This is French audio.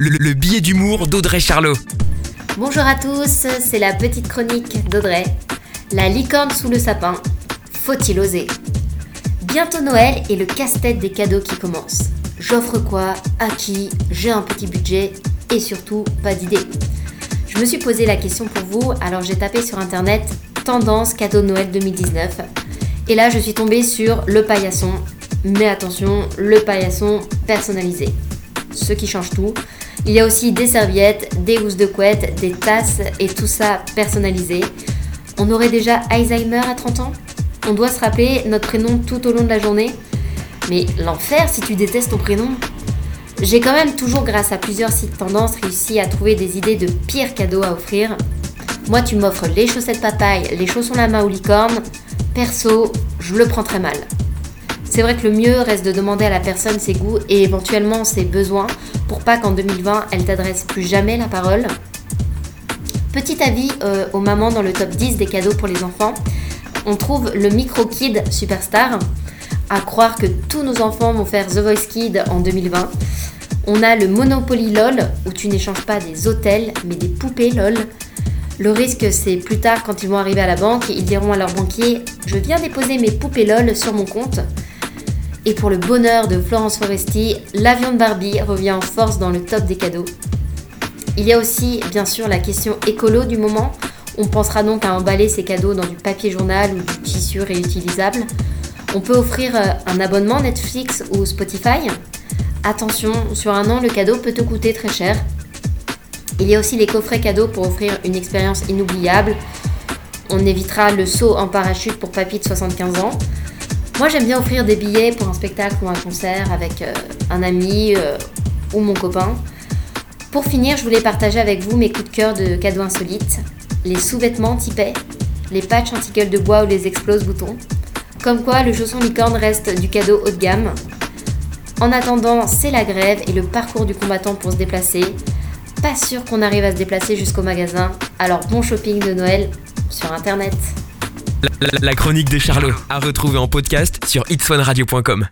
Le billet d'humour d'Audrey Charlot. Bonjour à tous, c'est la petite chronique d'Audrey. La licorne sous le sapin, faut-il oser? Bientôt Noël et le casse-tête des cadeaux qui commence. J'offre quoi? À qui? J'ai un petit budget et surtout pas d'idée. Je me suis posé la question pour vous, alors j'ai tapé sur internet « Tendance cadeau Noël 2019 » et là je suis tombée sur le paillasson, mais attention, le paillasson personnalisé, ce qui change tout. Il y a aussi des serviettes, des housses de couette, des tasses et tout ça personnalisé. On aurait déjà Alzheimer à 30 ans? On doit se rappeler notre prénom tout au long de la journée? Mais l'enfer si tu détestes ton prénom! J'ai quand même toujours, grâce à plusieurs sites tendances, réussi à trouver des idées de pires cadeaux à offrir. Moi, tu m'offres les chaussettes papaye, les chaussons lama ou licorne. Perso, je le prends très mal. C'est vrai que le mieux reste de demander à la personne ses goûts et éventuellement ses besoins pour pas qu'en 2020, elle t'adresse plus jamais la parole. Petit avis aux mamans dans le top 10 des cadeaux pour les enfants. On trouve le Micro Kid Superstar. À croire que tous nos enfants vont faire The Voice Kid en 2020. On a le Monopoly LOL, où tu n'échanges pas des hôtels, mais des poupées LOL. Le risque, c'est plus tard, quand ils vont arriver à la banque, ils diront à leur banquier « Je viens déposer mes poupées LOL sur mon compte ». Et pour le bonheur de Florence Foresti, l'avion de Barbie revient en force dans le top des cadeaux. Il y a aussi, bien sûr, la question écolo du moment. On pensera donc à emballer ses cadeaux dans du papier journal ou du tissu réutilisable. On peut offrir un abonnement Netflix ou Spotify. Attention, sur un an, le cadeau peut te coûter très cher. Il y a aussi les coffrets cadeaux pour offrir une expérience inoubliable. On évitera le saut en parachute pour papy de 75 ans. Moi, j'aime bien offrir des billets pour un spectacle ou un concert avec un ami ou mon copain. Pour finir, je voulais partager avec vous mes coups de cœur de cadeaux insolites. Les sous-vêtements typés, les patchs anti-gueule de bois ou les explose boutons. Comme quoi, le chausson licorne reste du cadeau haut de gamme. En attendant, c'est la grève et le parcours du combattant pour se déplacer. Pas sûr qu'on arrive à se déplacer jusqu'au magasin. Alors bon shopping de Noël sur internet. La chronique de Charlot à retrouver en podcast sur hits1radio.com.